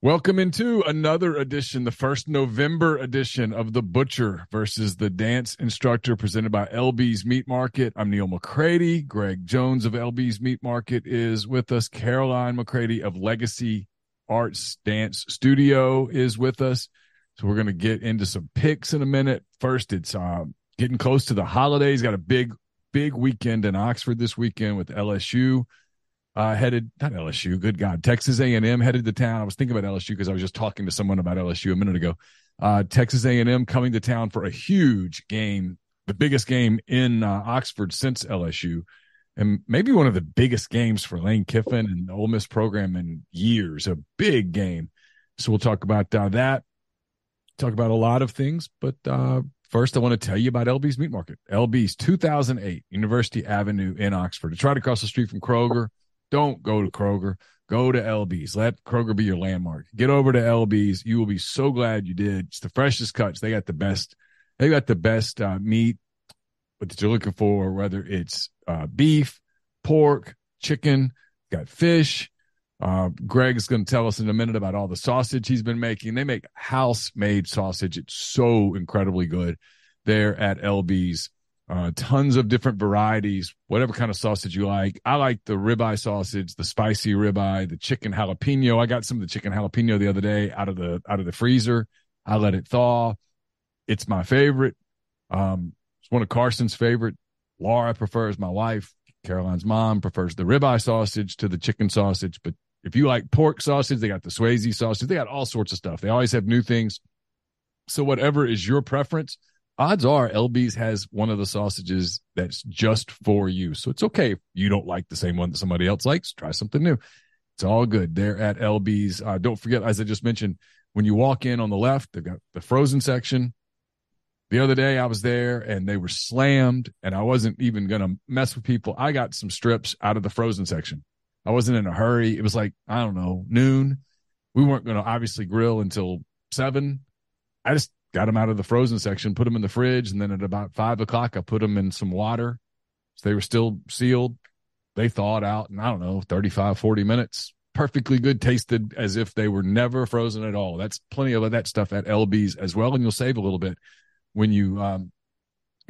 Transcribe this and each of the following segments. Welcome into another edition, the first November edition of The Butcher versus the Dance Instructor, presented by LB's Meat Market. I'm Neil McCready. Greg Jones of LB's Meat Market is with us. Caroline McCready of Legacy Arts Dance Studio is with us. So we're going to get into some picks in a minute. First, it's getting close to the holidays. Got a big weekend in Oxford this weekend with LSU. Texas A&M headed to town. I was thinking about LSU because I was just talking to someone about LSU a minute ago. Texas A&M coming to town for a huge game, the biggest game in Oxford since LSU, and maybe one of the biggest games for Lane Kiffin and the Ole Miss program in years, a big game. So we'll talk about that, talk about a lot of things, but first, I want to tell you about LB's Meat Market. LB's 2008 University Avenue in Oxford. It's right across the street from Kroger. Don't go to Kroger. Go to LB's. Let Kroger be your landmark. Get over to LB's. You will be so glad you did. It's the freshest cuts. They got the best. They got the best meat that you're looking for, whether it's beef, pork, chicken, got fish. Greg's going to tell us in a minute about all the sausage he's been making. They make house-made sausage. It's so incredibly good there at LB's. Tons of different varieties, whatever kind of sausage you like. I like the ribeye sausage, the spicy ribeye, the chicken jalapeno. I got some of the chicken jalapeno the other day out of the freezer. I let it thaw. It's my favorite. It's one of Carson's favorite. Laura prefers, my wife, Caroline's mom, prefers the ribeye sausage to the chicken sausage. But if you like pork sausage, they got the Swayze sausage. They got all sorts of stuff. They always have new things. So whatever is your preference, odds are LB's has one of the sausages that's just for you. So it's okay if you don't like the same one that somebody else likes. Try something new. It's all good there at LB's. Don't forget, as I just mentioned, when you walk in on the left, they've got the frozen section. The other day I was there and they were slammed, and I wasn't even going to mess with people. I got some strips out of the frozen section. I wasn't in a hurry. It was like, I don't know, noon. We weren't going to obviously grill until 7. I just got them out of the frozen section, put them in the fridge, and then at about 5 o'clock, I put them in some water. So they were still sealed. They thawed out in, I don't know, 35, 40 minutes. Perfectly good, tasted as if they were never frozen at all. That's plenty of that stuff at LB's as well, and you'll save a little bit when you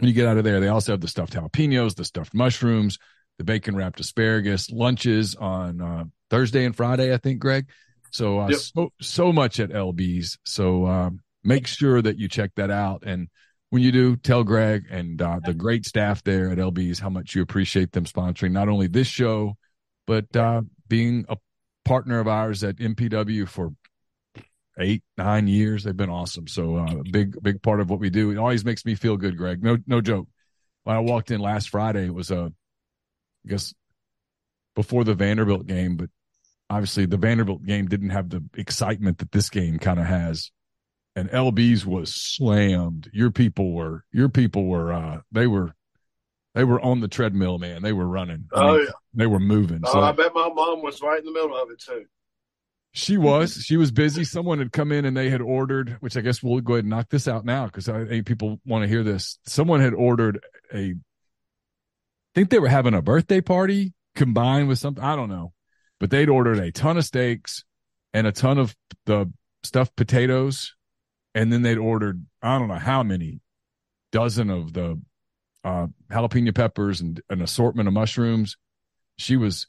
get out of there. They also have the stuffed jalapenos, the stuffed mushrooms, the bacon-wrapped asparagus, lunches on Thursday and Friday, I think, Greg. So yep. so much at LB's. So make sure that you check that out. And when you do, tell Greg and the great staff there at LB's how much you appreciate them sponsoring not only this show, but being a partner of ours at MPW for 8-9 years. They've been awesome. So a big part of what we do. It always makes me feel good, Greg. No joke. When I walked in last Friday, it was, I guess, before the Vanderbilt game, but obviously the Vanderbilt game didn't have the excitement that this game kind of has. And LB's was slammed. Your people were. They were on the treadmill, man. They were running. Yeah, they were moving. Oh, so I bet my mom was right in the middle of it too. She was busy. Someone had come in and they had ordered, which I guess we'll go ahead and knock this out now because I think people want to hear this. Someone had ordered I think they were having a birthday party combined with something. I don't know, but they'd ordered a ton of steaks and a ton of the stuffed potatoes. And then they'd ordered, I don't know how many dozen of the jalapeno peppers and an assortment of mushrooms. She was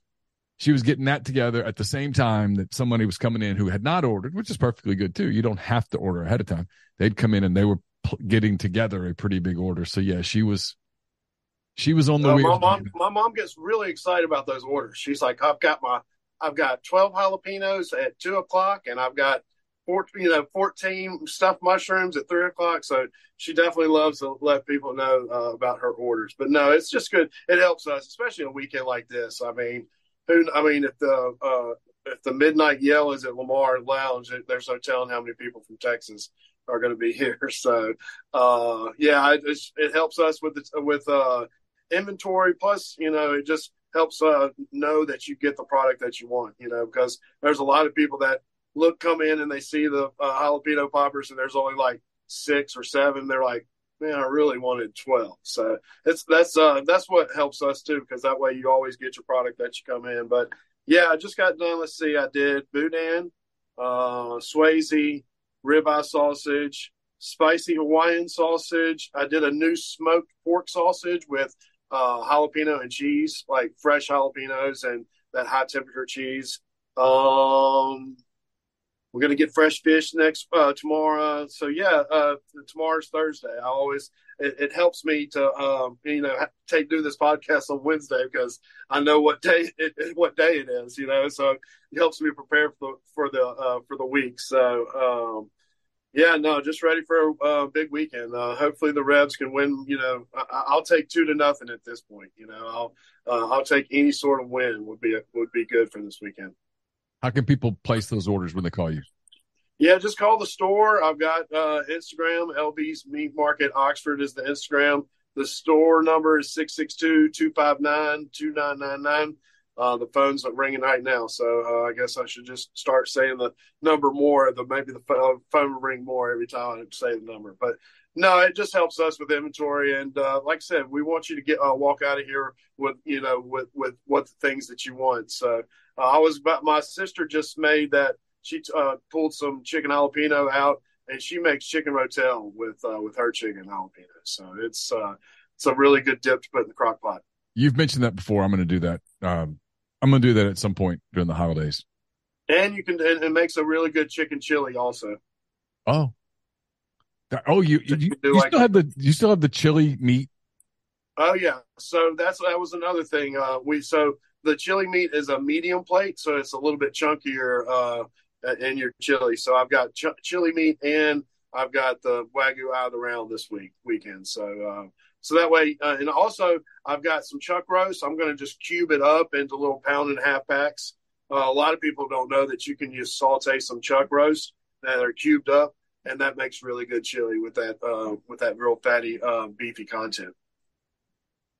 getting that together at the same time that somebody was coming in who had not ordered, which is perfectly good too. You don't have to order ahead of time. They'd come in and they were getting together a pretty big order. So yeah, she was on the wheel. My mom gets really excited about those orders. She's like, I've got 12 jalapenos at 2:00 and I've got 14 stuffed mushrooms at 3:00. So she definitely loves to let people know about her orders. But no, it's just good. It helps us, especially on a weekend like this. I mean, if the midnight yell is at Lamar Lounge, there's no telling how many people from Texas are going to be here. So, yeah, it helps us with inventory. Plus, you know, it just helps know that you get the product that you want. You know, because there's a lot of people that come in and they see the jalapeno poppers, and there's only like 6 or 7. They're like, man, I really wanted 12. So that's what helps us too, because that way you always get your product that you come in. But yeah, I just got done. Let's see, I did boudin, Swayze, ribeye sausage, spicy Hawaiian sausage. I did a new smoked pork sausage with jalapeno and cheese, like fresh jalapenos and that high temperature cheese. We're going to get fresh fish tomorrow. So, yeah, tomorrow's Thursday. I always – it helps me to, you know, do this podcast on Wednesday because I know what day it is, you know. So it helps me prepare for the week. So, yeah, no, just ready for a big weekend. Hopefully the Rebs can win, you know. I'll take 2-0 at this point, you know. I'll take any sort of win would be good for this weekend. How can people place those orders when they call you? Yeah, just call the store. I've got Instagram, LB's Meat Market Oxford is the Instagram. The store number is 662-259-2999. The phone's ringing right now, so I guess I should just start saying the number more. Maybe the phone will ring more every time I say the number. But, no, it just helps us with inventory. And like I said, we want you to get walk out of here with, you know, with what the things that you want. So my sister just made that. She pulled some chicken jalapeno out, and she makes chicken rotel with her chicken jalapeno. So it's a really good dip to put in the crock pot. You've mentioned that before. I'm going to do that. I'm going to do that at some point during the holidays. And you can. And it makes a really good chicken chili also. Oh. Oh, you still have the chili meat. Oh yeah, so that was another thing. The chili meat is a medium plate, so it's a little bit chunkier in your chili. So I've got chili meat and I've got the Wagyu out of the round this weekend. So that way, and also I've got some chuck roast. I'm going to just cube it up into little 1.5-pound packs. A lot of people don't know that you can just saute some chuck roast that are cubed up. And that makes really good chili with that real fatty, beefy content.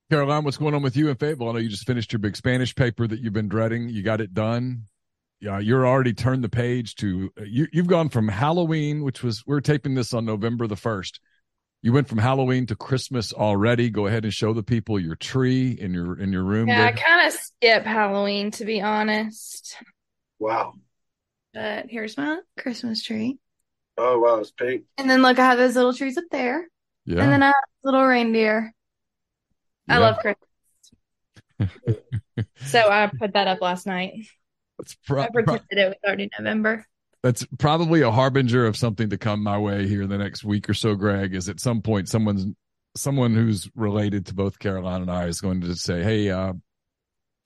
Caroline, what's going on with you in Fayetteville? I know you just finished your big Spanish paper that you've been dreading. You got it done. Yeah, you're already turned the page to you've gone from Halloween, which was we're taping this on November the 1st. You went from Halloween to Christmas already. Go ahead and show the people your tree in your room. Yeah, I kind of skip Halloween, to be honest. Wow. But here's my Christmas tree. Oh, wow, it's pink. And then, look, I have those little trees up there. Yeah. And then I have little reindeer. Yeah. I love Christmas. So I put that up last night. I pretended it was already November. That's probably a harbinger of something to come my way here in the next week or so, Greg, is at some point someone who's related to both Caroline and I is going to say, hey, do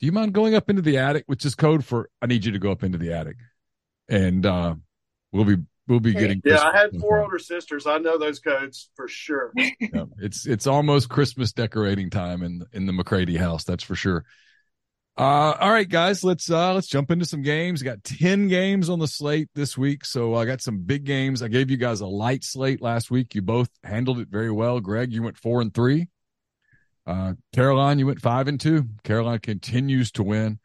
you mind going up into the attic? Which is code for, I need you to go up into the attic. And we'll be getting. Yeah, Christmas. I had 4 older sisters. I know those codes for sure. Yeah, it's almost Christmas decorating time in the McCready house. That's for sure. All right, guys, let's jump into some games. I got 10 games on the slate this week, so I got some big games. I gave you guys a light slate last week. You both handled it very well. Greg, you went 4-3. Caroline, you went 5-2. Caroline continues to win.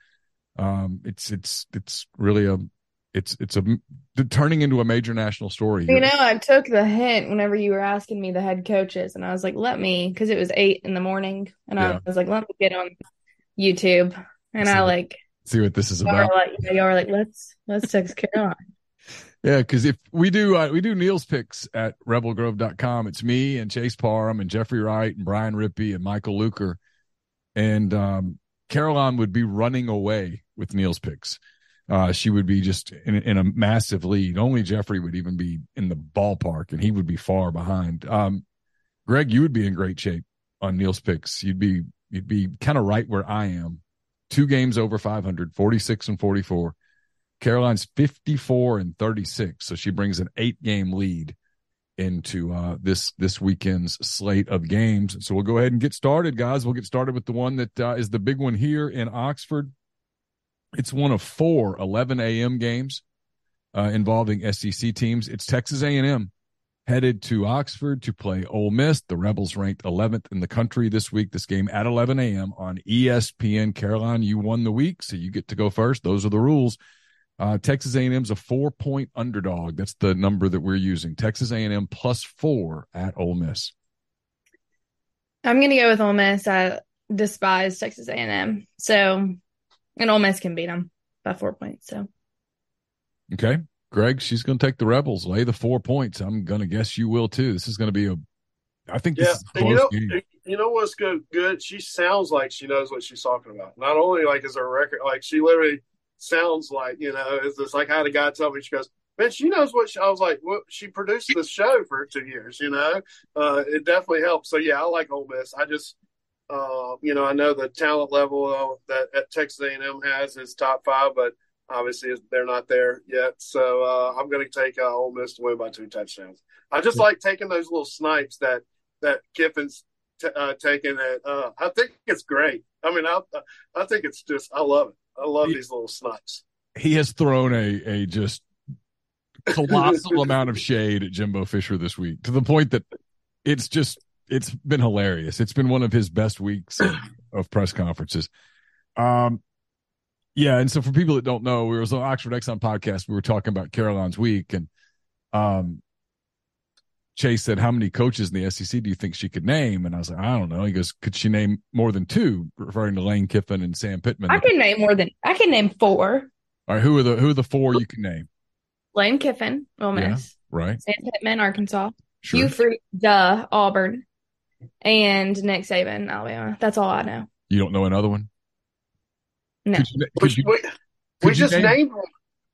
It's really a. It's turning into a major national story. You know, I took the hint whenever you were asking me the head coaches, and I was like, because it was 8 a.m, and yeah. I was like, let me get on YouTube, and see what this is about. Y'all were like, let's text Caroline. Yeah, because if we do we do Neil's picks at rebelgrove.com. It's me and Chase Parham and Jeffrey Wright and Brian Rippey and Michael Luker. And Caroline would be running away with Neil's picks. She would be just in a massive lead. Only Jeffrey would even be in the ballpark, and he would be far behind. Greg, you would be in great shape on Neil's picks. You'd be kind of right where I am. 2 games over 500, 46 and 44. Caroline's 54 and 36, so she brings an 8-game lead into this weekend's slate of games. So we'll go ahead and get started, guys. We'll get started with the one that is the big one here in Oxford. It's one of 4 11 a.m. games involving SEC teams. It's Texas A&M headed to Oxford to play Ole Miss. The Rebels ranked 11th in the country this week. This game at 11 a.m. on ESPN. Caroline, you won the week, so you get to go first. Those are the rules. Texas A&M's a 4-point underdog. That's the number that we're using. Texas A&M plus 4 at Ole Miss. I'm going to go with Ole Miss. I despise Texas A&M. So, and Ole Miss can beat them by 4 points. So, okay, Greg, she's going to take the Rebels, lay the 4 points. I'm going to guess you will too. This is going to be this is a close game. You know what's good? She sounds like she knows what she's talking about. Not only like is her record, like she literally. Sounds like, you know, it's just like I had a guy tell me, she goes, man, she knows what she, I was like, well, she produced this show for 2 years, you know, it definitely helps. So, yeah, I like Ole Miss. I just, you know, I know the talent level that Texas A&M has is top 5, but obviously they're not there yet. So I'm going to take Ole Miss to win by 2 touchdowns. I just like taking those little snipes that Kiffin's taking. I think it's great. I mean, I think it's just, I love it. I love these little snuts. He has thrown a just colossal amount of shade at Jimbo Fisher this week, to the point that it's been hilarious. It's been one of his best weeks of press conferences. Yeah, and so for people that don't know, we were on Oxford Exxon podcast. We were talking about Caroline's week, and Chase said, how many coaches in the SEC do you think she could name? And I was like, I don't know. He goes, could she name more than 2, referring to Lane Kiffin and Sam Pittman? I can name 4. All right, who are the 4 you can name? Lane Kiffin, Ole Miss. Yeah, right. Sam Pittman, Arkansas. Sure. Hugh Freeze, Auburn. And Nick Saban, Alabama. That's all I know. You don't know another one? No. We just named one.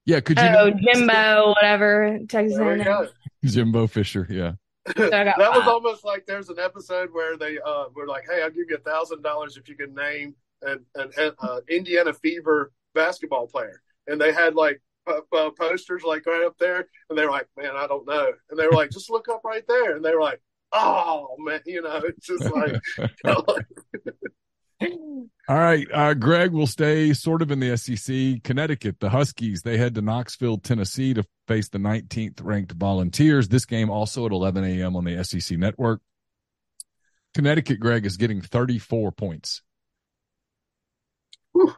Yeah, could you? Oh, Jimbo, whatever. Texas A&M. Jimbo Fisher, yeah. So that was almost like there's an episode where they were like, hey, I'll give you $1,000 if you can name an Indiana Fever basketball player. And they had like posters like right up there. And they were like, man, I don't know. And they were like, just look up right there. And they were like, oh, man, you know, it's just like. All right, Greg, will stay sort of in the SEC. Connecticut, the Huskies, they head to Knoxville, Tennessee to face the 19th-ranked Volunteers. This game also at 11 a.m. on the SEC Network. Connecticut, Greg, is getting 34 points. Whew.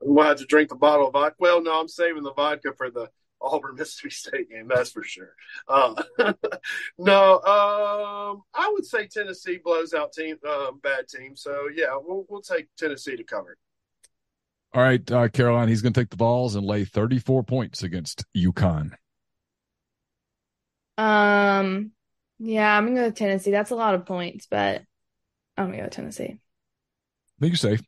We'll have to drink the bottle of vodka. Well, no, I'm saving the vodka for the Auburn-Mississippi State game, that's for sure. No, I would say Tennessee blows out bad team. So, yeah, we'll take Tennessee to cover. All right, Caroline, he's going to take the balls and lay 34 points against UConn. Yeah, I'm going to go with Tennessee. That's a lot of points, but I'm going to go with Tennessee. I think you're safe.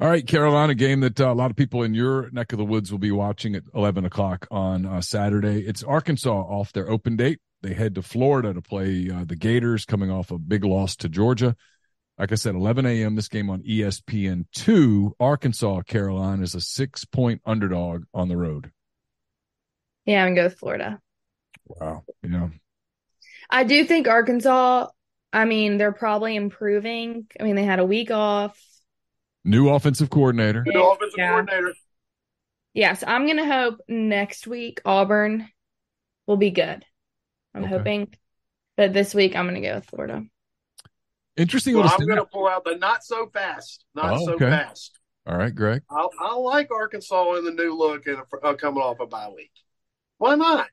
All right, Carolina, game that a lot of people in your neck of the woods will be watching at 11 o'clock on Saturday. It's Arkansas off their open date. They head to Florida to play the Gators, coming off a big loss to Georgia. Like I said, 11 a.m. this game on ESPN2. Arkansas, Carolina, is a 6-point underdog on the road. Yeah, I'm going to go with Florida. Wow. Yeah. I do think Arkansas, I mean, they're probably improving. I mean, they had a week off. New offensive coordinator. Yes, I'm going to hope next week Auburn will be good. I'm hoping. But this week I'm going to go with Florida. Interesting. Well, I'm going to pull out the not so fast. Not so fast. All right, Greg. I like Arkansas in the new look and coming off a bye week. Why not?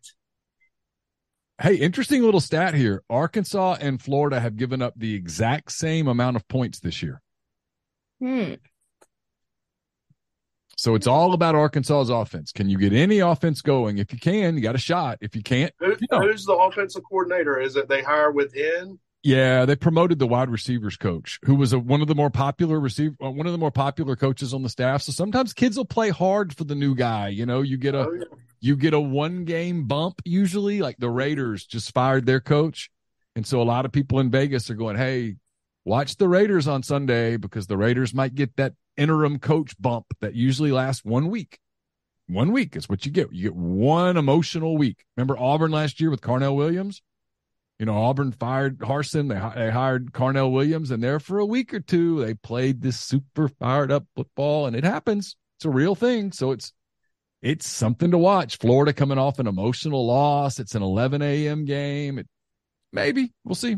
Hey, interesting little stat here. Arkansas and Florida have given up the exact same amount of points this year. So it's all about Arkansas's offense. Can you get any offense going? If you can, you got a shot. If you can't, who's the offensive coordinator? Is it they hire within? Yeah, they promoted the wide receivers coach, who was one of the more popular coaches on the staff. So sometimes kids will play hard for the new guy. You know, you get a one game bump usually. Like the Raiders just fired their coach, and so a lot of people in Vegas are going, "Hey, watch the Raiders on Sunday because the Raiders might get that interim coach bump that usually lasts 1 week." 1 week is what you get. You get one emotional week. Remember Auburn last year with Carnell Williams? You know, Auburn fired Harsin. They hired Carnell Williams, and there for a week or two, they played this super fired-up football, and it happens. It's a real thing, so it's something to watch. Florida coming off an emotional loss. It's an 11 a.m. game. Maybe. We'll see.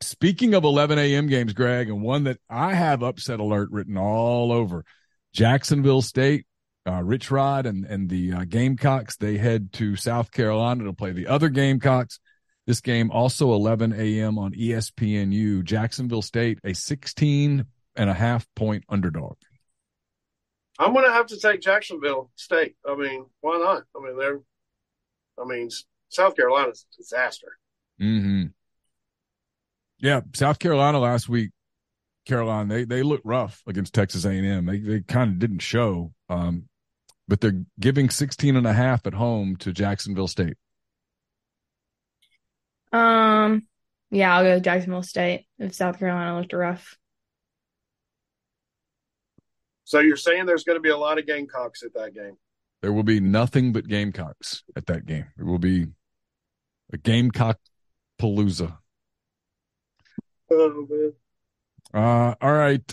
Speaking of 11 a.m. games, Greg, and one that I have upset alert written all over, Jacksonville State. Rich Rod and the Gamecocks, they head to South Carolina to play the other Gamecocks. This game also 11 a.m. on ESPNU. Jacksonville State, a 16.5-point underdog. I'm going to have to take Jacksonville State. I mean, why not? I mean, South Carolina's a disaster. Mm-hmm. Yeah, South Carolina last week. Caroline, they looked rough against Texas A&M. They kind of didn't show, but they're giving 16.5 at home to Jacksonville State. Yeah, I'll go with Jacksonville State if South Carolina looked rough. So you're saying there's going to be a lot of Gamecocks at that game? There will be nothing but Gamecocks at that game. It will be a Gamecock-palooza. Oh, man. All right.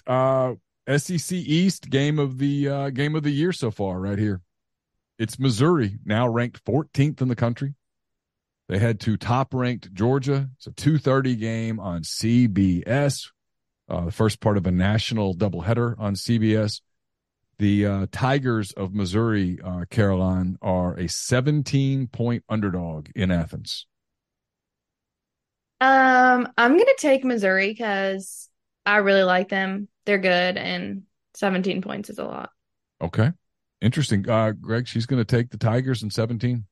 SEC East game of the year so far right here. It's Missouri, now ranked 14th in the country. They head to top-ranked Georgia. It's a 2:30 game on CBS, the first part of a national doubleheader on CBS. The Tigers of Missouri, Caroline, are a 17-point underdog in Athens. I'm going to take Missouri because I really like them. They're good, and 17 points is a lot. Okay. Interesting. Greg, she's going to take the Tigers in 17.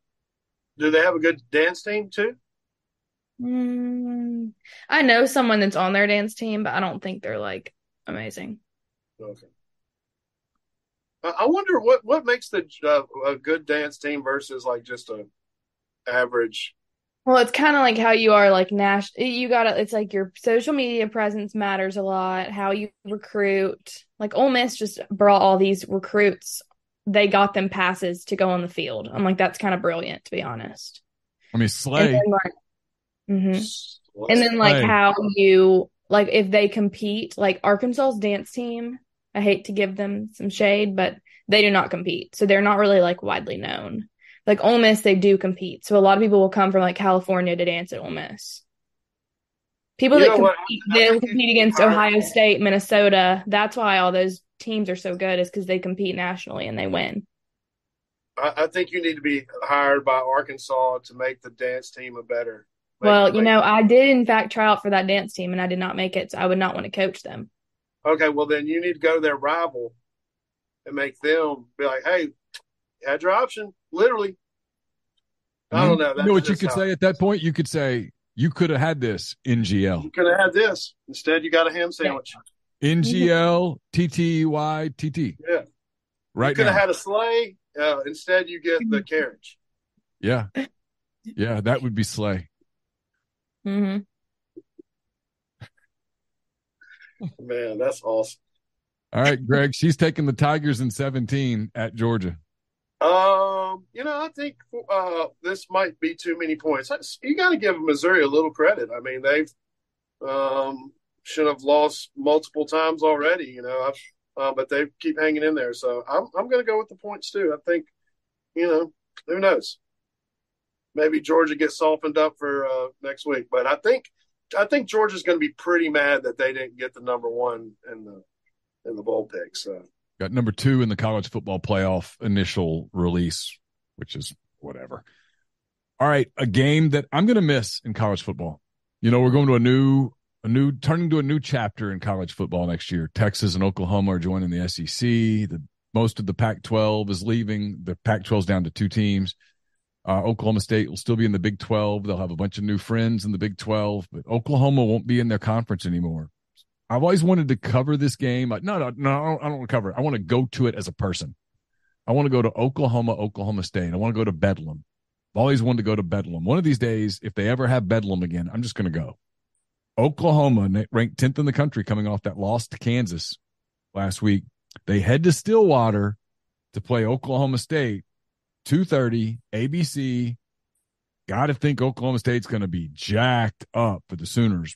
Do they have a good dance team, too? I know someone that's on their dance team, but I don't think they're, like, amazing. Okay. I wonder what makes a good dance team versus, like, just an average. Well, it's kind of like how you are, like, it's like your social media presence matters a lot, how you recruit. Like, Ole Miss just brought all these recruits. They got them passes to go on the field. I'm like, that's kind of brilliant, to be honest. I mean, Slay. And then, how you, like, if they compete, like, Arkansas's dance team, I hate to give them some shade, but they do not compete. So they're not really, like, widely known. Like, Ole Miss, they do compete. So a lot of people will come from, like, California to dance at Ole Miss. People that compete, they'll compete against Ohio State, Minnesota. That's why all those teams are so good, is because they compete nationally and they win. I think you need to be hired by Arkansas to make the dance team a better. Well, I did, in fact, try out for that dance team, and I did not make it, so I would not want to coach them. Okay, well, then you need to go to their rival and make them be like, hey, had your option. Literally. I don't know. That's what you could say at that point? You could say, you could have had this, NGL. You could have had this. Instead, you got a ham sandwich. NGL, TTY, TT. Yeah. Right now. You could have had a sleigh. Instead, you get the carriage. Yeah. Yeah, that would be sleigh. Mm-hmm. Man, that's awesome. All right, Greg, she's taking the Tigers in 17 at Georgia. I think this might be too many points. You got to give Missouri a little credit. I mean, they've should have lost multiple times already, but they keep hanging in there. So I'm going to go with the points too. I think, who knows? Maybe Georgia gets softened up for next week, but I think Georgia's going to be pretty mad that they didn't get the number one in the bowl pick. So. Got number 2 in the college football playoff initial release, which is whatever. All right, a game that I'm going to miss in college football. You know, we're going to a new turning to a new chapter in college football next year. Texas and Oklahoma are joining the SEC. Most of the Pac-12 is leaving. The Pac-12 is down to two teams. Oklahoma State will still be in the Big 12. They'll have a bunch of new friends in the Big 12, but Oklahoma won't be in their conference anymore. I've always wanted to cover this game. I don't want to cover it. I want to go to it as a person. I want to go to Oklahoma, Oklahoma State. I want to go to Bedlam. I've always wanted to go to Bedlam. One of these days, if they ever have Bedlam again, I'm just going to go. Oklahoma ranked 10th in the country coming off that loss to Kansas last week. They head to Stillwater to play Oklahoma State, 2:30, ABC. Got to think Oklahoma State's going to be jacked up for the Sooners.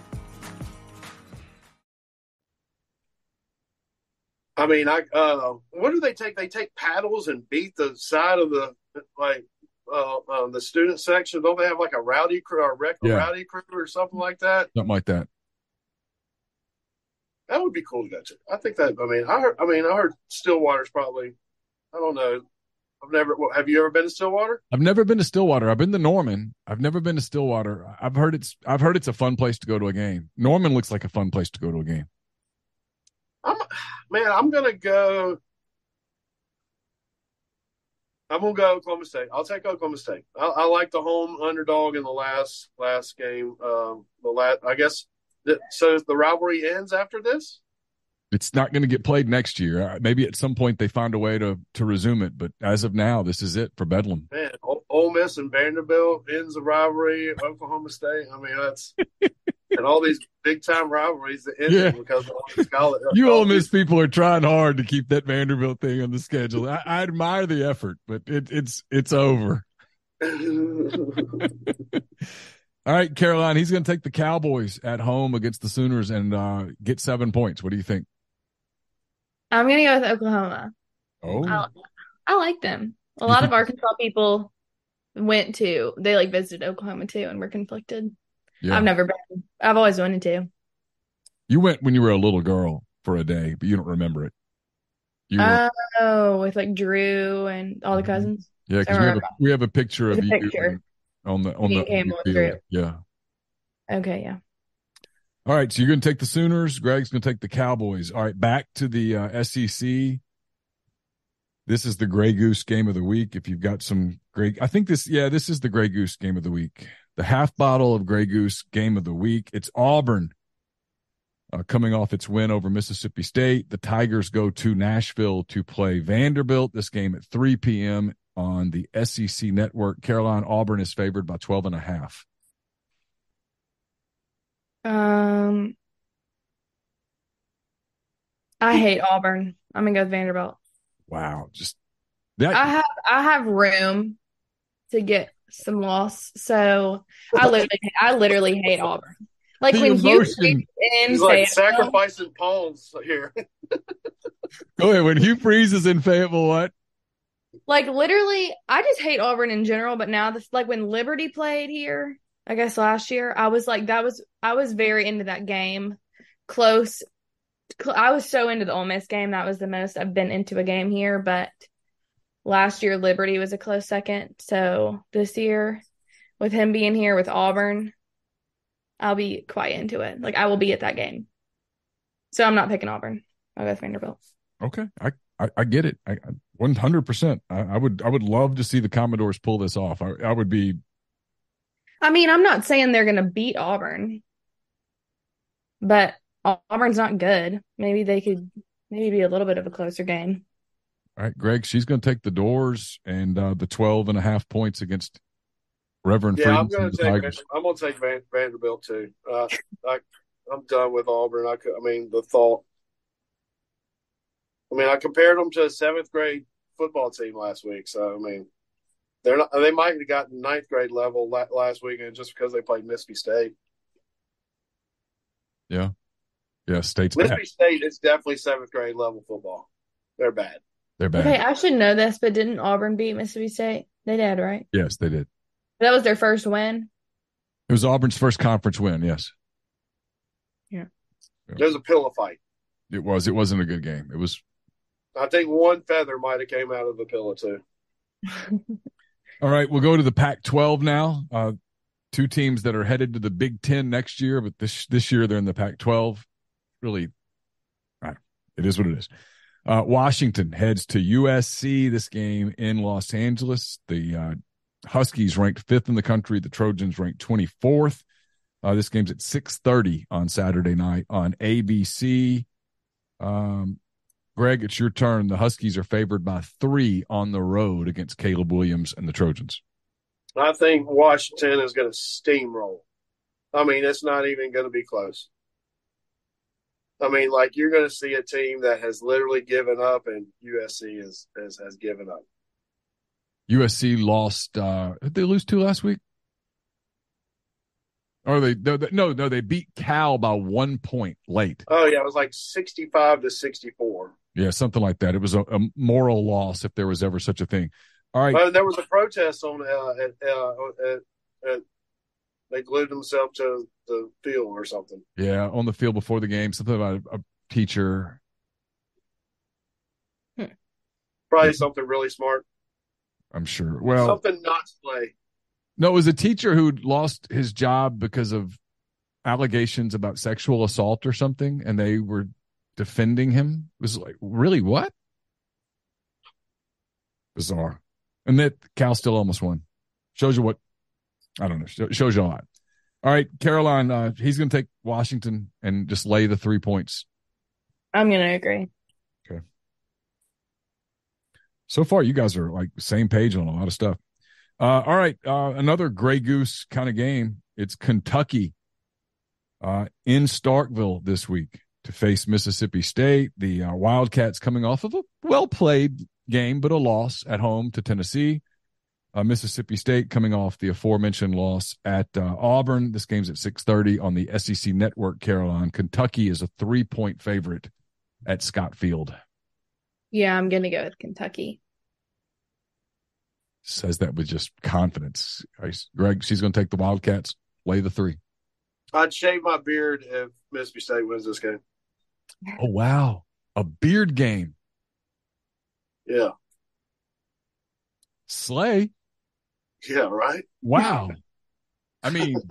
I mean, what do they take? They take paddles and beat the side of the student section. Don't they have like a rowdy crew or rowdy crew or something like that? Something like that. That would be cool to go to. I think that. I heard Stillwater's probably. I don't know. Have you ever been to Stillwater? I've never been to Stillwater. I've been to Norman. I've never been to Stillwater. I've heard it's a fun place to go to a game. Norman looks like a fun place to go to a game. I'm going to go Oklahoma State. I'll take Oklahoma State. I like the home underdog in the last game. So the rivalry ends after this? It's not going to get played next year. Maybe at some point they find a way to resume it. But as of now, this is it for Bedlam. Man, Ole Miss and Vanderbilt ends the rivalry. Oklahoma State, I mean, that's – and all these big-time rivalries that end because of all these college. You Ole Miss people are trying hard to keep that Vanderbilt thing on the schedule. I admire the effort, but it's over. All right, Caroline, he's going to take the Cowboys at home against the Sooners and get 7 points. What do you think? I'm going to go with Oklahoma. Oh, I like them. A lot of Arkansas people visited Oklahoma too, and were conflicted. Yeah. I've never been. I've always wanted to. You went when you were a little girl for a day, but you don't remember it. With like Drew and all the cousins. Yeah, because we have a picture of you on the field. Yeah. Okay. Yeah. All right. So you're going to take the Sooners. Greg's going to take the Cowboys. All right. Back to the SEC. This is the Grey Goose game of the week. If you've got some Grey, I think this is the Grey Goose game of the week. The half bottle of Grey Goose game of the week. It's Auburn coming off its win over Mississippi State. The Tigers go to Nashville to play Vanderbilt. This game at 3 p.m. on the SEC Network. Caroline, Auburn is favored by 12.5. I hate Auburn. I'm going to go with Vanderbilt. Wow. I have room to get some loss, so I literally hate Auburn. Like when you sacrificing pawns here. Go ahead. When Hugh Freeze is in Fayetteville, what? Like, literally, I just hate Auburn in general. But now, like, when Liberty played here, I guess last year, I was like, I was very into that game. Close. I was so into the Ole Miss game. That was the most I've been into a game here. But last year, Liberty was a close second. So this year, with him being here with Auburn, I'll be quite into it. Like, I will be at that game. So I'm not picking Auburn. I'll go with Vanderbilt. Okay. I get it. 100%. I would love to see the Commodores pull this off. I would be. I mean, I'm not saying they're going to beat Auburn, but Auburn's not good. Maybe they could be a little bit of a closer game. All right, Greg, she's going to take the Doors and the 12.5 points against Reverend Freeman. Yeah, I'm going to take Vanderbilt too. I'm done with Auburn. I compared them to a 7th grade football team last week. So, I mean, they're not. They might have gotten 9th grade level last weekend just because they played Mississippi State. Yeah. Yeah, State's bad. Mississippi State is definitely 7th grade level football. They're bad. They're bad. Okay, I should know this, but didn't Auburn beat Mississippi State? They did, right? Yes, they did. That was their first win? It was Auburn's first conference win, yes. Yeah. It was a pillow fight. It was. It wasn't a good game. It was. I think one feather might have came out of the pillow, too. All right, we'll go to the Pac-12 now. Two teams that are headed to the Big Ten next year, but this year they're in the Pac-12. Really, it is what it is. Washington heads to USC, this game in Los Angeles. The Huskies ranked 5th in the country. The Trojans ranked 24th. This game's at 6:30 on Saturday night on ABC. Greg, it's your turn. The Huskies are favored by 3 on the road against Caleb Williams and the Trojans. I think Washington is going to steamroll. I mean, it's not even going to be close. I mean, like, you're going to see a team that has literally given up, and USC has given up. USC lost. Did they lose 2 last week? Or they beat Cal by 1 point late. Oh, yeah, it was like 65-64. Yeah, something like that. It was a moral loss if there was ever such a thing. All right. Well, there was a protest on they glued themselves to the field or something. Yeah, on the field before the game, something about a teacher. Probably something really smart. I'm sure. Well, something not to play. No, it was a teacher who lost his job because of allegations about sexual assault or something, and they were defending him. It was like, really, what? Bizarre. And that Cal still almost won. Shows you what, I don't know, shows you a lot. All right, Caroline, he's going to take Washington and just lay the 3 points. I'm going to agree. Okay. So far, you guys are like same page on a lot of stuff. All right, another Grey Goose kind of game. It's Kentucky in Starkville this week to face Mississippi State. The Wildcats coming off of a well-played game, but a loss at home to Tennessee. Mississippi State coming off the aforementioned loss at Auburn. This game's at 6:30 on the SEC Network, Caroline. Kentucky is a 3-point favorite at Scott Field. Yeah, I'm going to go with Kentucky. Says that with just confidence. Greg, she's going to take the Wildcats, lay the 3. I'd shave my beard if Mississippi State wins this game. Oh, wow. A beard game. Yeah. Slay. Yeah, right? Wow. I mean,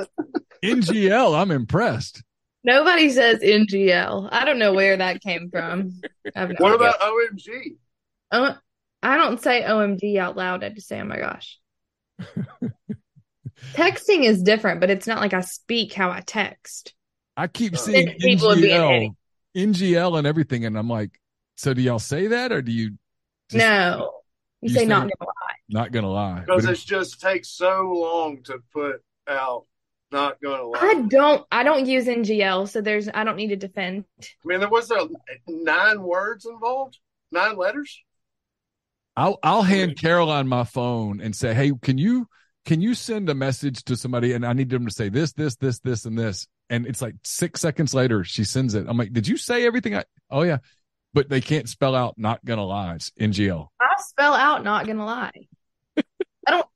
NGL, I'm impressed. Nobody says NGL. I don't know where that came from. What about OMG? I don't say OMG out loud. I just say, oh, my gosh. Texting is different, but it's not like I speak how I text. I keep seeing NGL and everything, and I'm like, so do y'all say that, or do you? No. You say not going to lie. Not going to lie. Because it just takes so long to put out not going to lie. I don't use NGL, so I don't need to defend. I mean, there was 9 words involved, 9 letters. I'll hand Caroline my phone and say, hey, can you send a message to somebody, and I need them to say this, and this. And it's like 6 seconds later, she sends it. I'm like, did you say everything? Oh, yeah. but they can't spell out not gonna lie. It's NGL. I spell out not gonna lie. I don't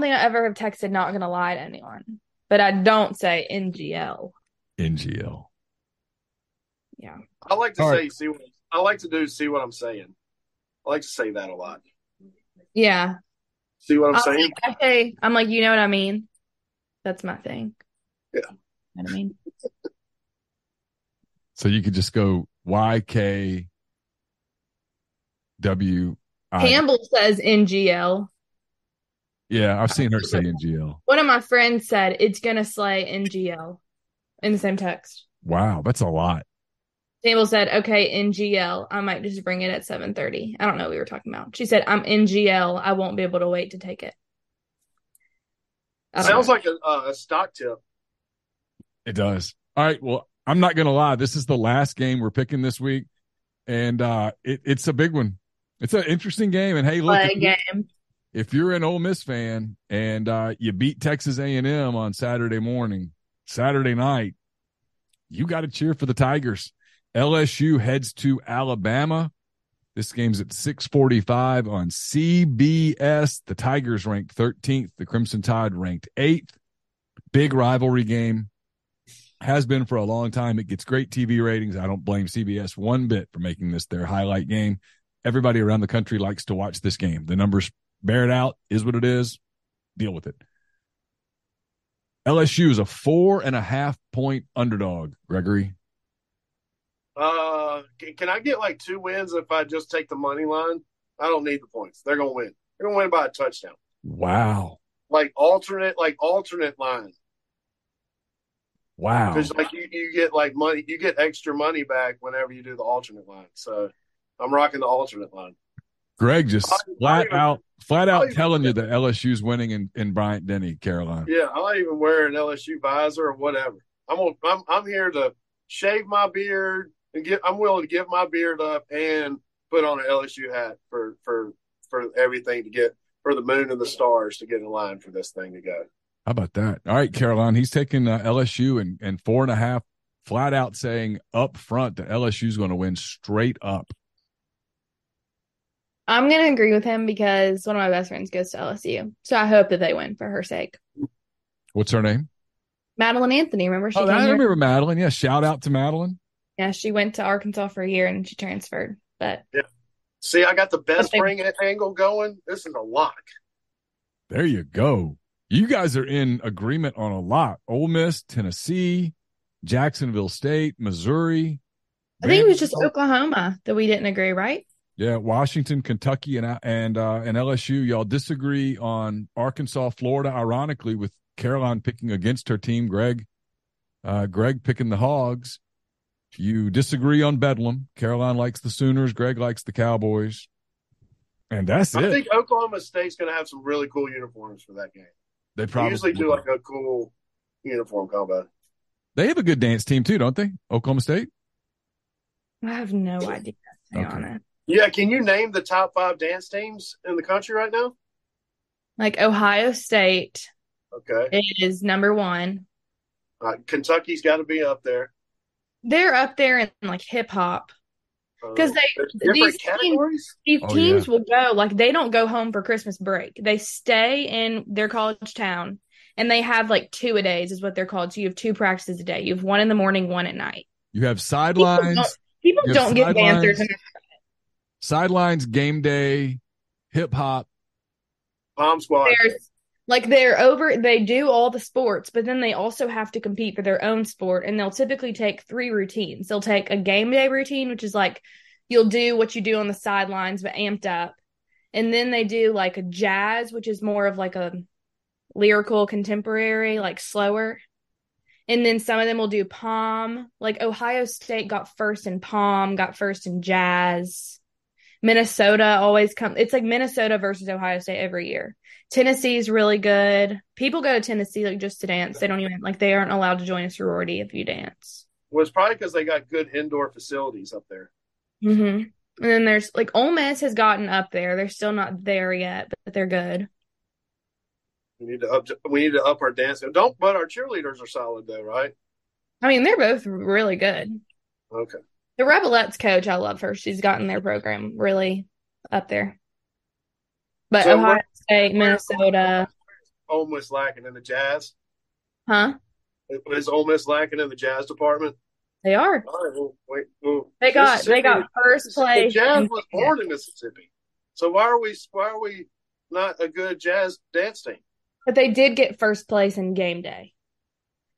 think I ever have texted not gonna lie to anyone, but I don't say NGL. NGL. Yeah. I like to say, see what I like to do, see what I'm saying. I like to say that a lot. Yeah. See what I'm saying? I'm like, you know what I mean? That's my thing. Yeah. You know what I mean? So you could just go YKWI. Campbell says NGL. Yeah, I've seen her say NGL. One of my friends said it's going to slay NGL in the same text. Wow, that's a lot. Campbell said, okay, NGL. I might just bring it at 7:30. I don't know what we were talking about. She said, I'm NGL. I won't be able to wait to take it. Sounds like a stock tip. It does. All right, well, I'm not going to lie. This is the last game we're picking this week, and it's a big one. It's an interesting game. And, hey, look, if you're an Ole Miss fan and you beat Texas A&M on Saturday night, you got to cheer for the Tigers. LSU heads to Alabama. This game's at 6:45 on CBS. The Tigers ranked 13th. The Crimson Tide ranked 8th. Big rivalry game. Has been for a long time. It gets great TV ratings. I don't blame CBS one bit for making this their highlight game. Everybody around the country likes to watch this game. The numbers bear it out. Is what it is. Deal with it. LSU is a 4.5 point underdog, Gregory. Can I get like 2 wins if I just take the money line? I don't need the points. They're gonna win. They're gonna win by a touchdown. Wow. Like alternate line. Wow. Because like you get like money, you get extra money back whenever you do the alternate line. So I'm rocking the alternate line. Greg just flat out telling you that LSU's winning in Bryant-Denny, Carolina. Yeah, I'll not even wear an LSU visor or whatever. I'm here to shave my beard and I'm willing to give my beard up and put on an LSU hat for everything to get for the moon and the stars to get in line for this thing to go. How about that? All right, Caroline, he's taking LSU and 4.5, flat out saying up front that LSU's going to win straight up. I'm going to agree with him because one of my best friends goes to LSU, so I hope that they win for her sake. What's her name? Madeline Anthony, remember? I remember Madeline, yeah. Shout out to Madeline. Yeah, she went to Arkansas for a year and she transferred. But yeah. See, I got the best ring angle going. This is a lock. There you go. You guys are in agreement on a lot. Ole Miss, Tennessee, Jacksonville State, Missouri. I think it was just Oklahoma that we didn't agree, right? Yeah, Washington, Kentucky, and LSU. Y'all disagree on Arkansas, Florida, ironically, with Caroline picking against her team, Greg picking the Hogs. You disagree on Bedlam. Caroline likes the Sooners. Greg likes the Cowboys. And that's it. I think Oklahoma State's going to have some really cool uniforms for that game. They probably usually do like a cool uniform combo. They have a good dance team too, don't they? Oklahoma State? I have no idea. Yeah, can you name the top 5 dance teams in the country right now? Like Ohio State. Okay. It is number 1. Kentucky's got to be up there. They're up there in like hip hop. Because these teams will go, like, they don't go home for Christmas break. They stay in their college town, and they have, like, 2-a-days is what they're called. So you have 2 practices a day. You have 1 in the morning, 1 at night. You have sidelines. People don't get dancers. Sidelines, game day, hip-hop. Bomb squad. They do all the sports, but then they also have to compete for their own sport, and they'll typically take 3 routines. They'll take a game day routine, which is like you'll do what you do on the sidelines but amped up. And then they do like a jazz, which is more of like a lyrical contemporary, like slower. And then some of them will do palm. Like Ohio State got first in palm, got first in jazz. Minnesota always comes. It's like Minnesota versus Ohio State every year. Tennessee's really good. People go to Tennessee like just to dance. They don't even they aren't allowed to join a sorority if you dance. Well, it's probably because they got good indoor facilities up there. Mm-hmm. And then there's like Ole Miss has gotten up there. They're still not there yet, but they're good. We need to up our dance. But our cheerleaders are solid though, right? I mean, they're both really good. Okay. The Rebelettes coach, I love her. She's gotten their program really up there. But so Ohio State, Minnesota. Ole Miss lacking in the Jazz? Huh? Is Ole Miss lacking in the Jazz department? They are. All right, they got first place. The Jazz was born in Mississippi. So why are we not a good Jazz dance team? But they did get first place in game day.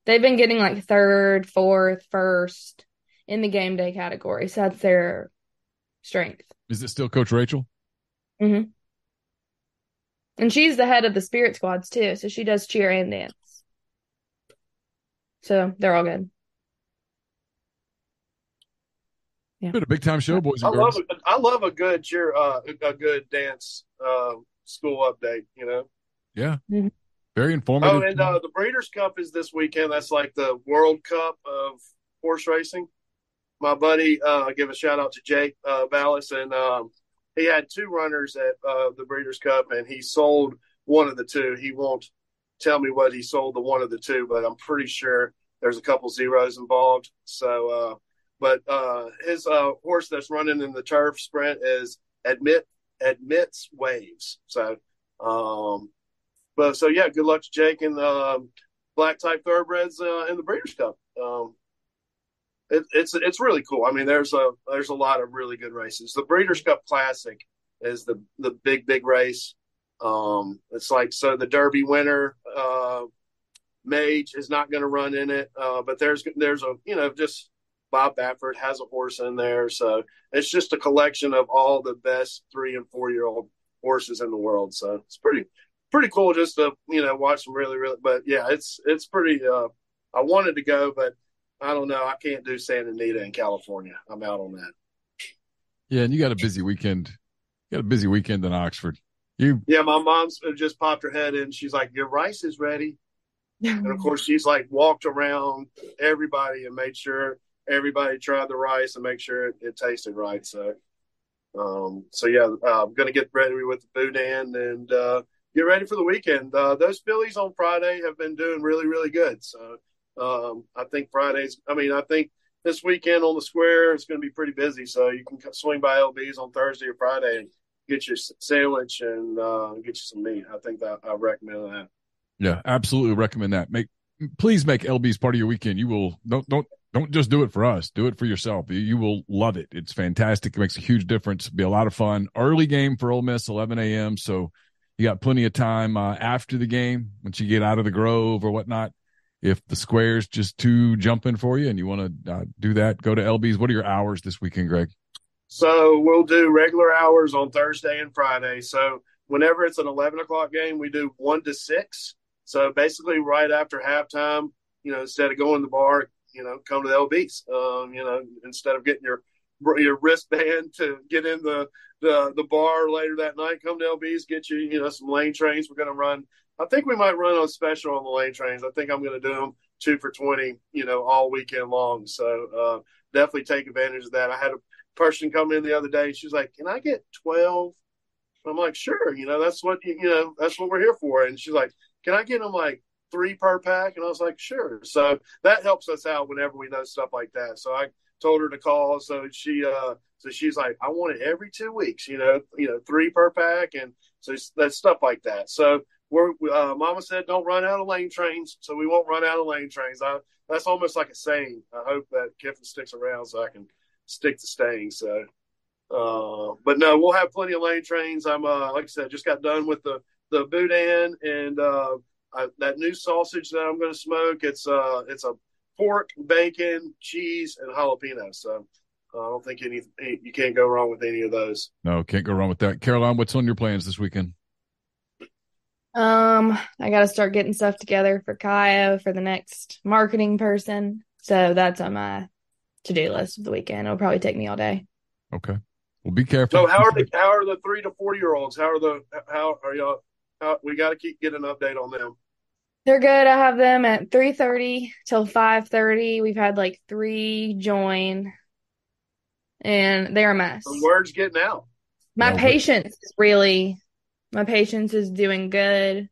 They've been getting like third, fourth, first in the game day category. So that's their strength. Is it still Coach Rachel? Mm-hmm. And she's the head of the Spirit Squads too, so she does cheer and dance. So they're all good. Yeah. Been a big time show, boys and girls. I love a good cheer, a good dance school update. You know. Yeah. Mm-hmm. Very informative. Oh, and the Breeders' Cup is this weekend. That's like the World Cup of horse racing. My buddy, I give a shout out to Jake Ballas, and he had two runners at the Breeders' Cup, and he sold one of the two. He won't tell me what he sold the one of the two, but I'm pretty sure there's a couple zeros involved. So, but his horse that's running in the turf sprint is Admits Waves. So. So yeah, good luck to Jake and Black Type Thoroughbreds in the Breeders' Cup. It's really cool. I mean, there's a lot of really good races. The Breeders' Cup Classic is the big race. It's like so the Derby winner Mage is not going to run in it, but there's a just Bob Baffert has a horse in there, so it's just a collection of all the best 3 and 4 year old horses in the world. So it's pretty cool just to watch them really but yeah it's pretty I wanted to go but I don't know, I can't do Santa Anita in California. I'm out on that. Yeah, and you got a busy weekend in Oxford. My mom's just popped her head in, she's like, your rice is ready. And of course she's like walked around everybody and made sure everybody tried the rice and make sure it tasted right. So I'm gonna get ready with the boudin and get ready for the weekend. Those fillies on Friday have been doing really good. So I think this weekend on the square is going to be pretty busy. So you can swing by LB's on Thursday or Friday and get your sandwich and get you some meat. I think that I recommend that. Yeah, absolutely recommend that. Please make LB's part of your weekend. You will don't just do it for us. Do it for yourself. You will love it. It's fantastic. It makes a huge difference. It'll be a lot of fun. Early game for Ole Miss, 11 a.m. So. You got plenty of time after the game, once you get out of the Grove or whatnot, if the square's just too jumping for you and you want to do that, go to LB's. What are your hours this weekend, Greg? So we'll do regular hours on Thursday and Friday. So whenever it's an 11 o'clock game, we do 1 to 6. So basically right after halftime, instead of going to the bar, come to the LB's, instead of getting your wristband to get in the bar later that night, come to LB's, get you, some lane trains. We're going to run. I think we might run on special on the lane trains. I think I'm going to do them 2 for $20, all weekend long. So definitely take advantage of that. I had a person come in the other day. She's like, can I get 12? I'm like, sure. That's what we're here for. And she's like, can I get them like 3 per pack? And I was like, sure. So that helps us out whenever we know stuff like that. So I told her to call. So she's like, I want it every 2 weeks, 3 per pack. And so that's stuff like that. So mama said, don't run out of lane trains. So we won't run out of lane trains. That's almost like a saying. I hope that Kiffin sticks around so I can stick to staying. So, but no, we'll have plenty of lane trains. I'm, like I said, just got done with the boudin and, that new sausage that I'm going to smoke. It's a pork, bacon, cheese, and jalapeno. So I don't think you can't go wrong with any of those. No, can't go wrong with that. Caroline, what's on your plans this weekend? I got to start getting stuff together for Kaya for the next marketing person. So that's on my to-do list of the weekend. It'll probably take me all day. Okay. Well, be careful. So how are the 3 to 4 year olds? We got to keep getting an update on them. They're good. I have them at 3:30 till 5:30. We've had like 3 join, and they're a mess. The word's getting out. My patience is doing good.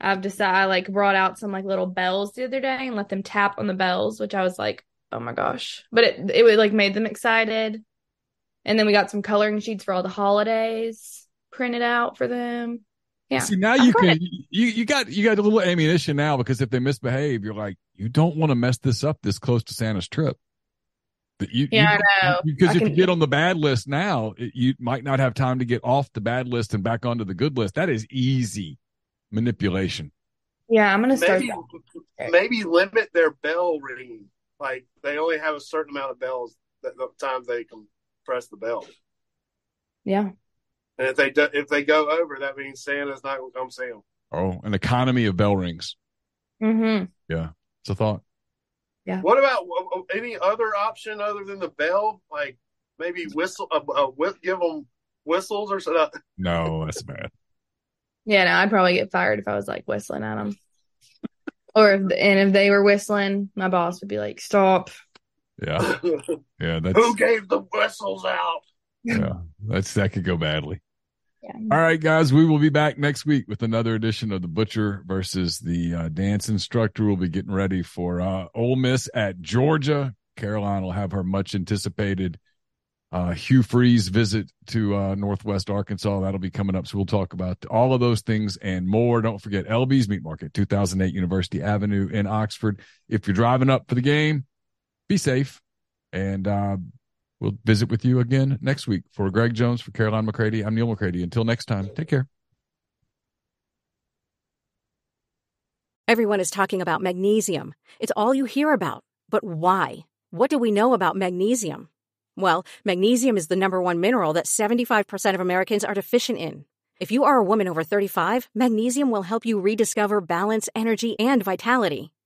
I've decided I brought out some little bells the other day and let them tap on the bells, which I was like, oh my gosh. But it would like made them excited. And then we got some coloring sheets for all the holidays printed out for them. Yeah. See, now you can you got a little ammunition now, because if they misbehave, you're like, you don't want to mess this up this close to Santa's trip. But I know. Because if you get on the bad list now, you might not have time to get off the bad list and back onto the good list. That is easy manipulation. Yeah, I'm going to start. Maybe limit their bell ringing. Like, they only have a certain amount of bells that the time they can press the bell. Yeah. And if they go over, that means Santa's not going to come see them. Oh, an economy of bell rings. Mm-hmm. Yeah, it's a thought. Yeah. What about any other option other than the bell? Like maybe whistle, give them whistles or something. No, that's bad. Yeah, no, I'd probably get fired if I was like whistling at them. If they were whistling, my boss would be like, "Stop." Yeah, yeah. That's, who gave the whistles out? Yeah, that could go badly. Yeah. All right, guys, we will be back next week with another edition of The Butcher versus the Dance Instructor. We'll be getting ready for Ole Miss at Georgia. Caroline will have her much-anticipated Hugh Freeze visit to Northwest Arkansas. That'll be coming up, so we'll talk about all of those things and more. Don't forget LB's Meat Market, 2008 University Avenue in Oxford. If you're driving up for the game, be safe, and we'll visit with you again next week. For Greg Jones, for Caroline McCready, I'm Neil McCready. Until next time, take care. Everyone is talking about magnesium. It's all you hear about. But why? What do we know about magnesium? Well, magnesium is the number one mineral that 75% of Americans are deficient in. If you are a woman over 35, magnesium will help you rediscover balance, energy, and vitality.